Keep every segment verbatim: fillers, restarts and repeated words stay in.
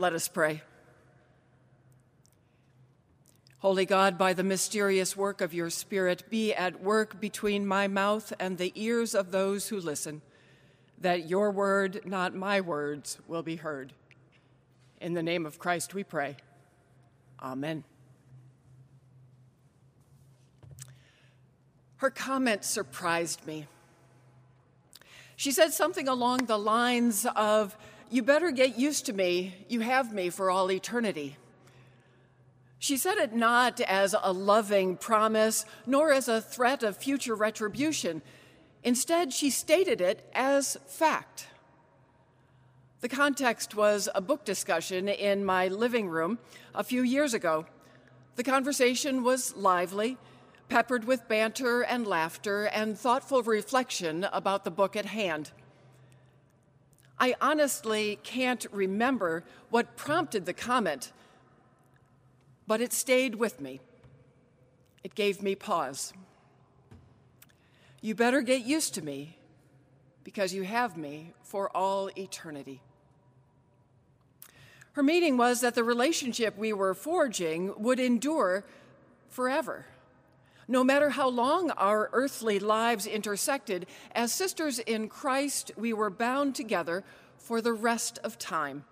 Let us pray. Holy God, by the mysterious work of your Spirit, be at work between my mouth and the ears of those who listen, that your word, not my words, will be heard. In the name of Christ we pray. Amen. Her comment surprised me. She said something along the lines of, "You better get used to me. You have me for all eternity." She said it not as a loving promise, nor as a threat of future retribution. Instead, she stated it as fact. The context was a book discussion in my living room a few years ago. The conversation was lively, peppered with banter and laughter and thoughtful reflection about the book at hand. I honestly can't remember what prompted the comment, but it stayed with me. It gave me pause. You better get used to me, because you have me for all eternity. Her meaning was that the relationship we were forging would endure forever, no matter how long our earthly lives intersected. As sisters in Christ, we were bound together for the rest of time.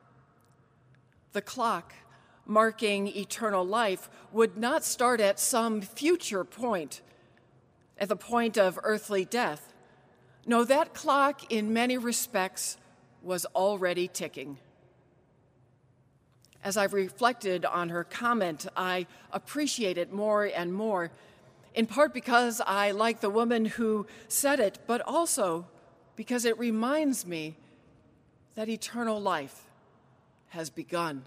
The clock marking eternal life would not start at some future point, at the point of earthly death. No, that clock, in many respects, was already ticking. As I've reflected on her comment, I appreciate it more and more, in part because I like the woman who said it, but also because it reminds me that eternal life has begun.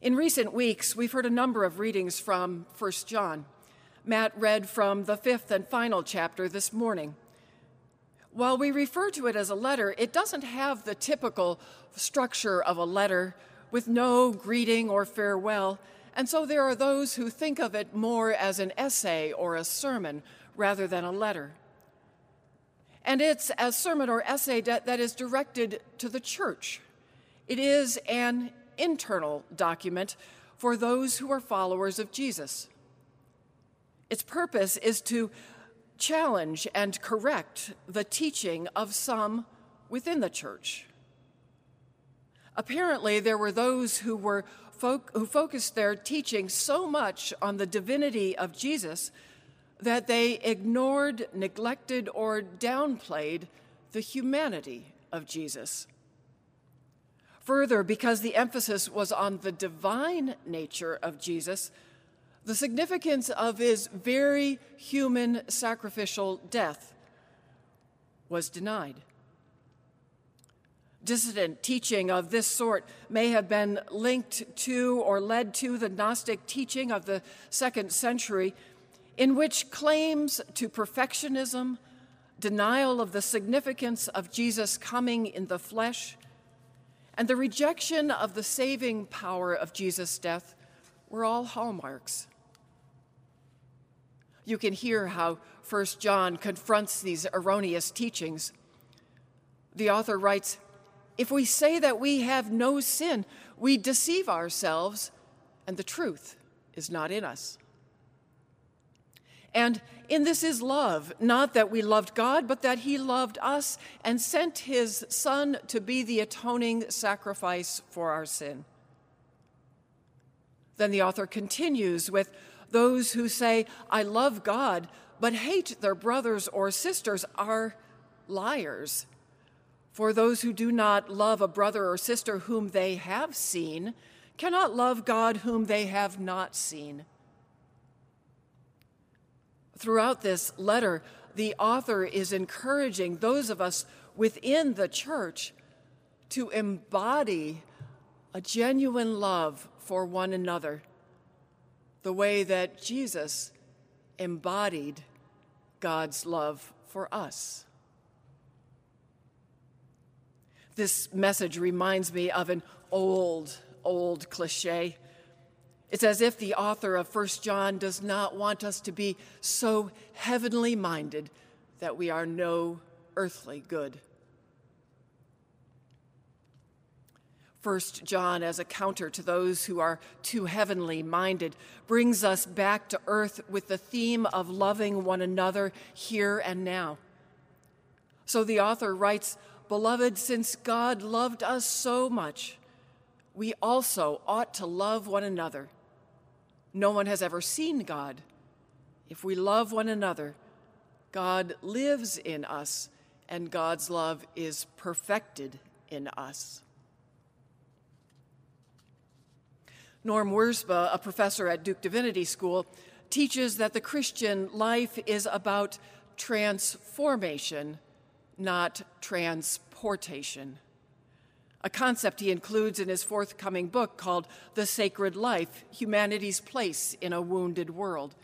In recent weeks, we've heard a number of readings from First John. Matt read from the fifth and final chapter this morning. While we refer to it as a letter, it doesn't have the typical structure of a letter with no greeting or farewell, and so there are those who think of it more as an essay or a sermon rather than a letter. And it's a sermon or essay that, that is directed to the church. It is an internal document for those who are followers of Jesus. Its purpose is to challenge and correct the teaching of some within the church. Apparently, there were those who were fo- who focused their teaching so much on the divinity of Jesus that they ignored, neglected, or downplayed the humanity of Jesus. Further, because the emphasis was on the divine nature of Jesus, the significance of his very human sacrificial death was denied. Dissident teaching of this sort may have been linked to or led to the Gnostic teaching of the second century, in which claims to perfectionism, denial of the significance of Jesus coming in the flesh, and the rejection of the saving power of Jesus' death were all hallmarks. You can hear how First John confronts these erroneous teachings. The author writes, "If we say that we have no sin, we deceive ourselves, and the truth is not in us. And in this is love, not that we loved God, but that he loved us and sent his Son to be the atoning sacrifice for our sin." Then the author continues with those who say, "I love God, but hate their brothers or sisters are liars. For those who do not love a brother or sister whom they have seen cannot love God whom they have not seen." Throughout this letter, the author is encouraging those of us within the church to embody a genuine love for one another, the way that Jesus embodied God's love for us. This message reminds me of an old, old cliche. It's as if the author of First John does not want us to be so heavenly minded that we are no earthly good. First John, as a counter to those who are too heavenly minded, brings us back to earth with the theme of loving one another here and now. So the author writes, "Beloved, since God loved us so much, we also ought to love one another. No one has ever seen God. If we love one another, God lives in us, and God's love is perfected in us." Norm Wurzba, a professor at Duke Divinity School, teaches that the Christian life is about transformation, not transportation, a concept he includes in his forthcoming book called The Sacred Life: Humanity's Place in a Wounded World.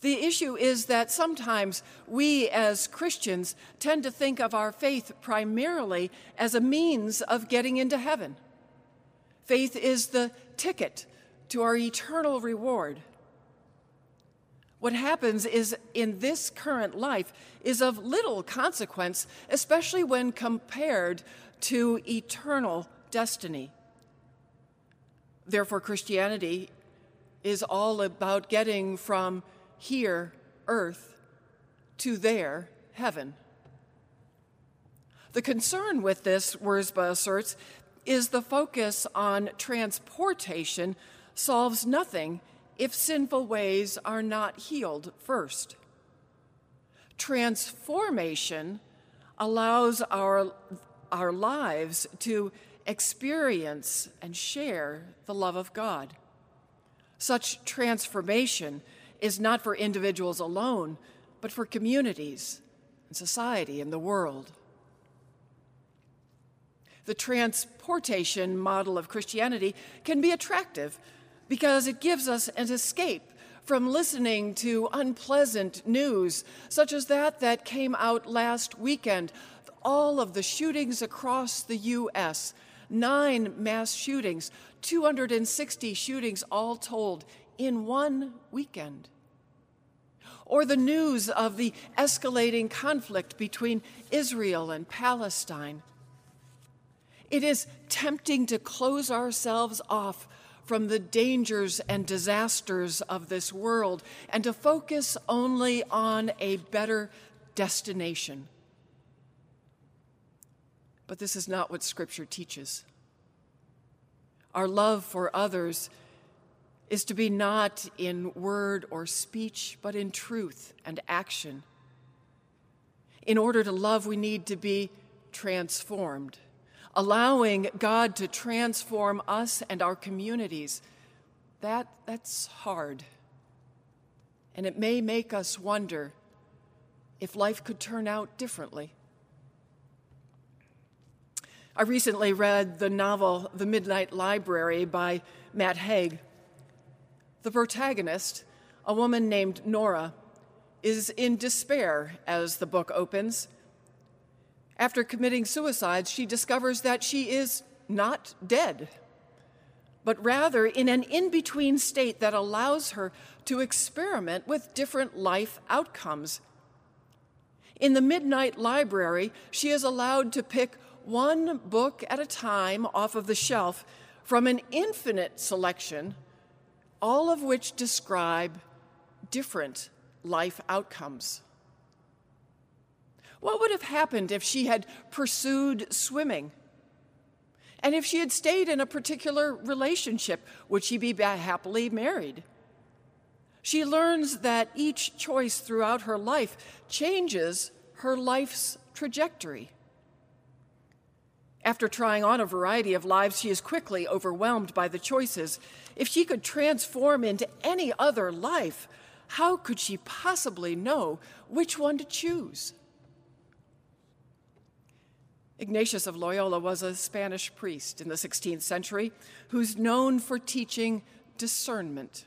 The issue is that sometimes we as Christians tend to think of our faith primarily as a means of getting into heaven. Faith is the ticket to our eternal reward. What happens is in this current life is of little consequence, especially when compared to eternal destiny. Therefore, Christianity is all about getting from here, earth, to there, heaven. The concern with this, Wurzba asserts, is the focus on transportation solves nothing if sinful ways are not healed first. Transformation allows our, our lives to experience and share the love of God. Such transformation is not for individuals alone, but for communities and society and the world. The transportation model of Christianity can be attractive because it gives us an escape from listening to unpleasant news, such as that that came out last weekend, all of the shootings across the U S, nine mass shootings, two hundred sixty shootings all told in one weekend. Or the news of the escalating conflict between Israel and Palestine. It is tempting to close ourselves off from the dangers and disasters of this world and to focus only on a better destination. But this is not what Scripture teaches. Our love for others is to be not in word or speech, but in truth and action. In order to love, we need to be transformed, allowing God to transform us and our communities. That, that's hard. And it may make us wonder if life could turn out differently. I recently read the novel The Midnight Library by Matt Haig. The protagonist, a woman named Nora, is in despair as the book opens. After committing suicide, she discovers that she is not dead, but rather in an in-between state that allows her to experiment with different life outcomes. In the Midnight Library, she is allowed to pick one book at a time off of the shelf from an infinite selection, all of which describe different life outcomes. What would have happened if she had pursued swimming? And if she had stayed in a particular relationship, would she be happily married? She learns that each choice throughout her life changes her life's trajectory. After trying on a variety of lives, she is quickly overwhelmed by the choices. If she could transform into any other life, how could she possibly know which one to choose? Ignatius of Loyola was a Spanish priest in the sixteenth century who's known for teaching discernment.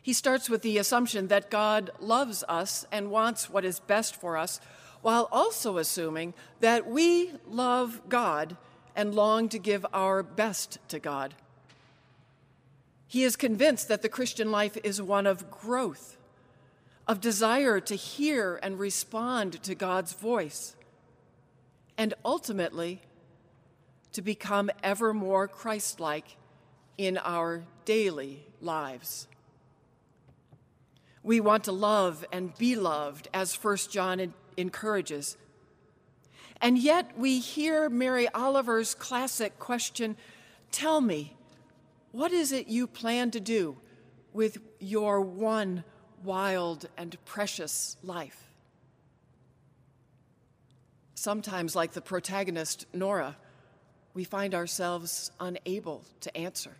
He starts with the assumption that God loves us and wants what is best for us, while also assuming that we love God and long to give our best to God. He is convinced that the Christian life is one of growth, of desire to hear and respond to God's voice, and ultimately to become ever more Christ-like in our daily lives. We want to love and be loved, as First John encourages. And yet we hear Mary Oliver's classic question, "Tell me, what is it you plan to do with your one wild and precious life?" Sometimes, like the protagonist, Nora, we find ourselves unable to answer.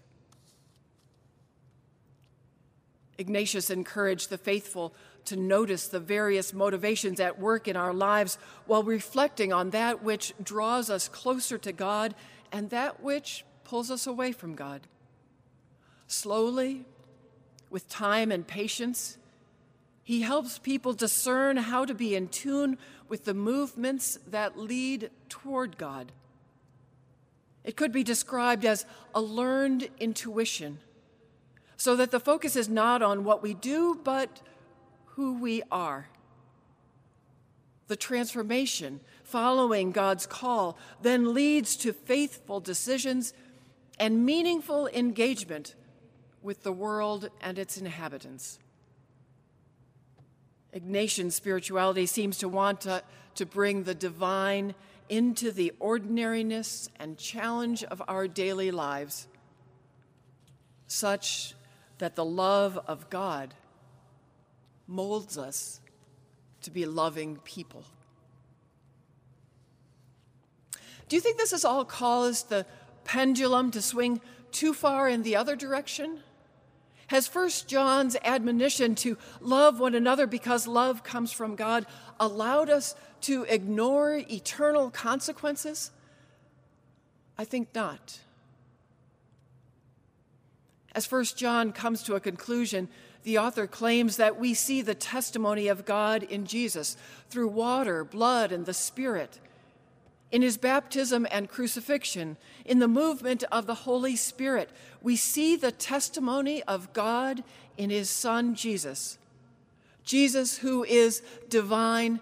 Ignatius encouraged the faithful to notice the various motivations at work in our lives while reflecting on that which draws us closer to God and that which pulls us away from God. Slowly, with time and patience, he helps people discern how to be in tune with the movements that lead toward God. It could be described as a learned intuition, so that the focus is not on what we do, but who we are. The transformation following God's call then leads to faithful decisions and meaningful engagement with the world and its inhabitants. Ignatian spirituality seems to want to, to bring the divine into the ordinariness and challenge of our daily lives, such that the love of God molds us to be loving people. Do you think this has all caused the pendulum to swing too far in the other direction? Has First John's admonition to love one another because love comes from God allowed us to ignore eternal consequences? I think not. As First John comes to a conclusion, the author claims that we see the testimony of God in Jesus through water, blood, and the Spirit, in his baptism and crucifixion, in the movement of the Holy Spirit. We see the testimony of God in his Son, Jesus. Jesus, who is divine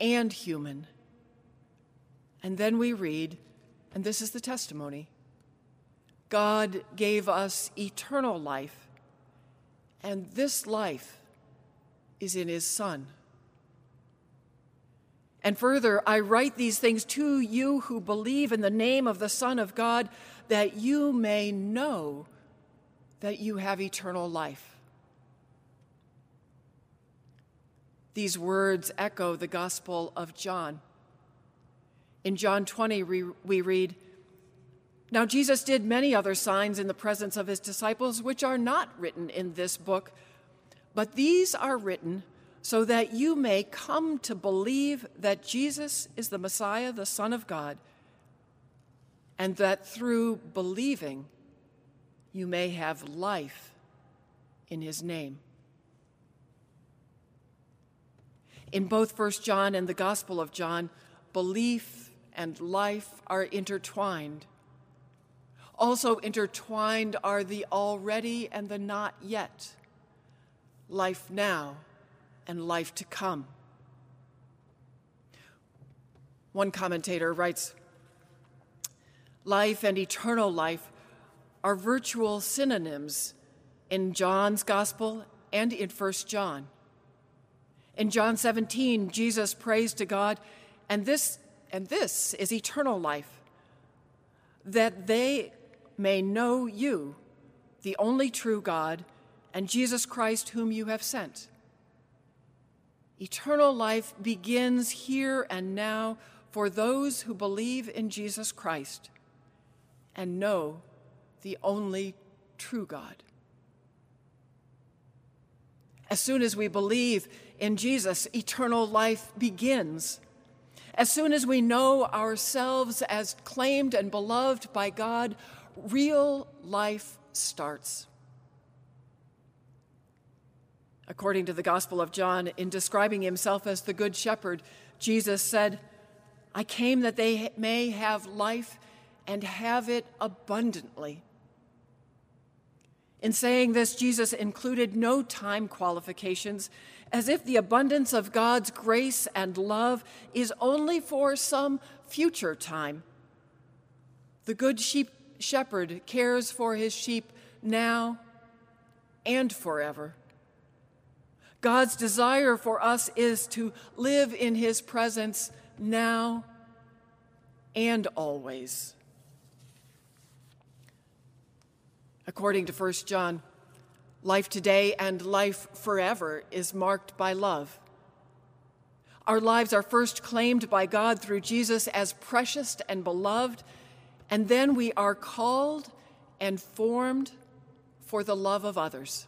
and human. And then we read, and this is the testimony, God gave us eternal life, and this life is in his Son. And further, I write these things to you who believe in the name of the Son of God, that you may know that you have eternal life. These words echo the Gospel of John. In John twenty, we read, "Now Jesus did many other signs in the presence of his disciples, which are not written in this book, but these are written so that you may come to believe that Jesus is the Messiah, the Son of God, and that through believing you may have life in his name." In both First John and the Gospel of John, belief and life are intertwined. Also intertwined are the already and the not yet, life now and life to come. One commentator writes, "Life and eternal life are virtual synonyms in John's Gospel and in First John. In John seventeen, Jesus prays to God, and this and this is eternal life, that they may know you, the only true God, and Jesus Christ whom you have sent." Eternal life begins here and now for those who believe in Jesus Christ and know the only true God. As soon as we believe in Jesus, eternal life begins. As soon as we know ourselves as claimed and beloved by God, real life starts. According to the Gospel of John, in describing himself as the Good Shepherd, Jesus said, "I came that they may have life and have it abundantly." In saying this, Jesus included no time qualifications, as if the abundance of God's grace and love is only for some future time. The good sheep shepherd cares for his sheep now and forever. God's desire for us is to live in his presence now and always. According to First John, life today and life forever is marked by love. Our lives are first claimed by God through Jesus as precious and beloved, and then we are called and formed for the love of others.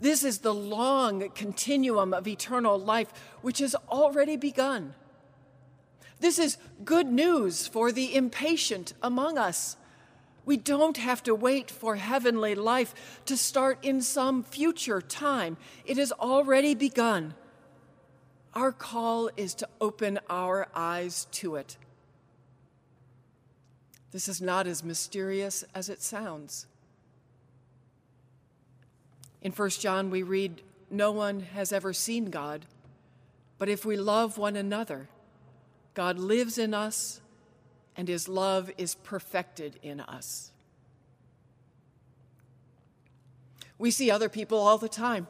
This is the long continuum of eternal life, which has already begun. This is good news for the impatient among us. We don't have to wait for heavenly life to start in some future time. It has already begun. Our call is to open our eyes to it. This is not as mysterious as it sounds. In First John, we read, "No one has ever seen God, but if we love one another, God lives in us, and his love is perfected in us." We see other people all the time.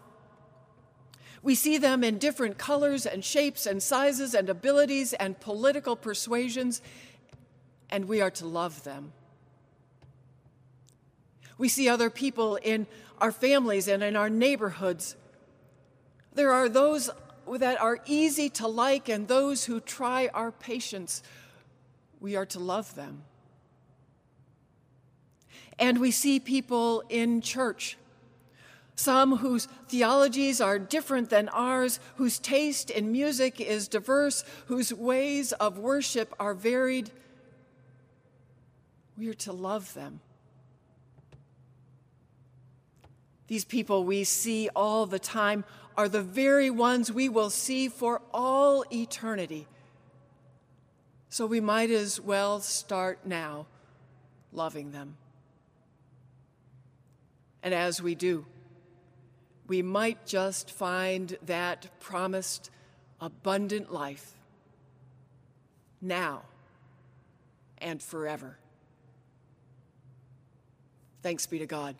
We see them in different colors and shapes and sizes and abilities and political persuasions, and we are to love them. We see other people in our families and in our neighborhoods. There are those that are easy to like and those who try our patience. We are to love them. And we see people in church, some whose theologies are different than ours, whose taste in music is diverse, whose ways of worship are varied. We are to love them. These people we see all the time are the very ones we will see for all eternity. So we might as well start now loving them. And as we do, we might just find that promised abundant life now and forever. Thanks be to God.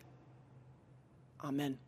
Amen.